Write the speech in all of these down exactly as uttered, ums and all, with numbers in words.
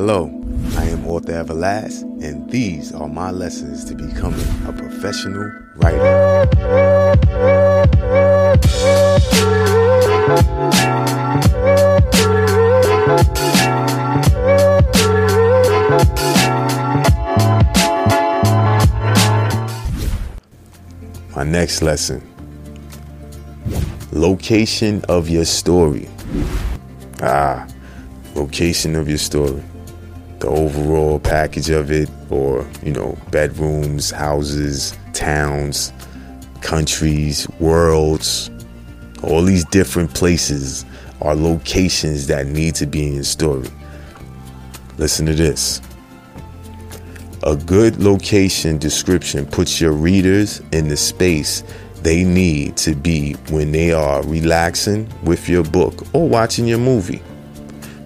Hello, I am author Everlast, and these are my lessons to becoming a professional writer. My next lesson: location of your story. Ah, location of your story. The overall package of it, or, you know, bedrooms, houses, towns, countries, worlds, all these different places are locations that need to be in your story. Listen to this. A good location description puts your readers in the space they need to be when they are relaxing with your book or watching your movie.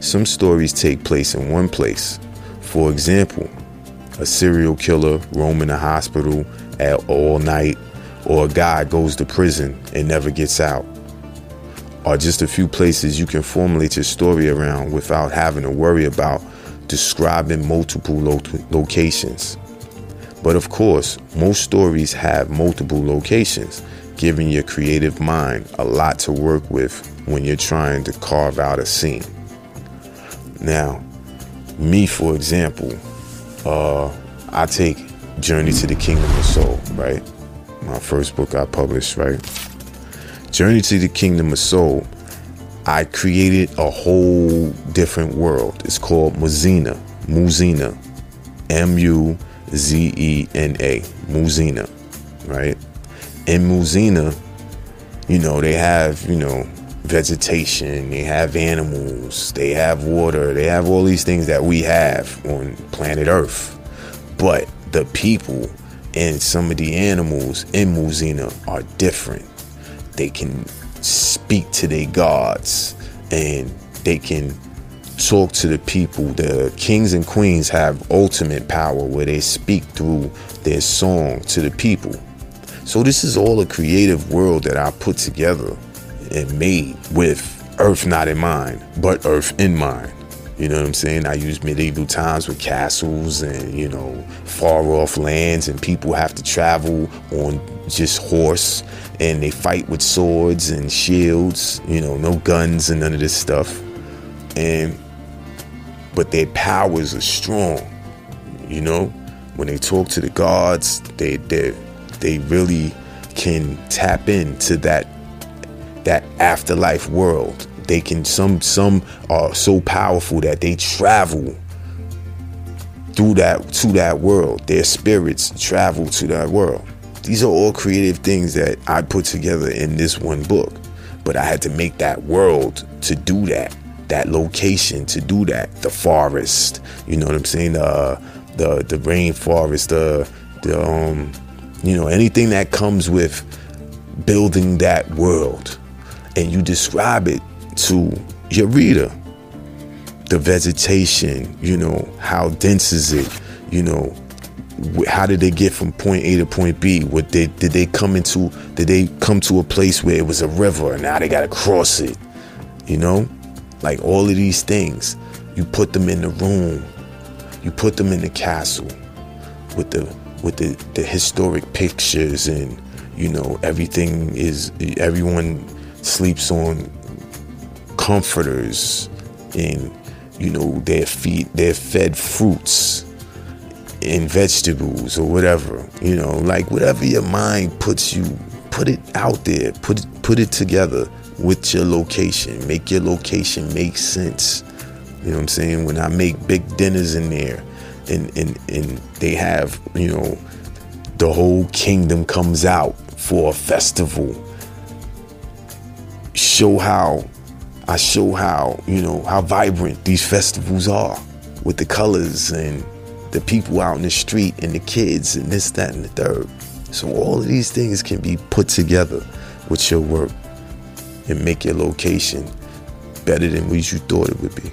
Some stories take place in one place. For example, a serial killer roaming a hospital at all night, or a guy goes to prison and never gets out, are just a few places you can formulate your story around without having to worry about describing multiple lo- locations. But of course, most stories have multiple locations, giving your creative mind a lot to work with when you're trying to carve out a scene. Now, me, for example, uh, I take Journey to the Kingdom of Soul, right? My first book I published, right? Journey to the Kingdom of Soul, I created a whole different world. It's called Muzena, Muzena, M U Z E N A, Muzena, right? In Muzena, you know, they have, you know, vegetation, they have animals, they have water, they have all these things that we have on planet Earth. But the people and some of the animals in Muzena are different. They can speak to their gods, and they can talk to the people. The kings and queens have ultimate power, where they speak through their song to the people. So this is all a creative world that I put together and made with Earth not in mind, but Earth in mind. You know what I'm saying? I use medieval times with castles and, you know, far off lands, and people have to travel on just horse, and they fight with swords and shields, you know, no guns and none of this stuff. And but their powers are strong, you know? When they talk to the gods, they they they really can tap into that that afterlife world. They can, some some are so powerful that they travel through that to that world. Their spirits travel to that world. These are all creative things that I put together in this one book, but I had to make that world to do that, that location to do that. The forest, you know what I'm saying? Uh, the the rainforest, the the um, you know, anything that comes with building that world. And you describe it to your reader. The vegetation, you know, how dense is it? You know, how did they get from point A to point B? What did, did they come into? Did they come to a place where it was a river and now they got to cross it? You know, like all of these things. You put them in the room. You put them in the castle with the with the, the historic pictures, and, you know, everything is, everyone sleeps on comforters, and, you know, their feet, they're fed fruits and vegetables or whatever, you know, like whatever your mind puts you, put it out there, put it, put it together with your location, make your location make sense. You know what I'm saying? When I make big dinners in there, and, and, and they have, you know, the whole kingdom comes out for a festival. Show how, I show how, you know, how vibrant these festivals are with the colors and the people out in the street and the kids and this, that, and the third. So all of these things can be put together with your work and make your location better than what you thought it would be.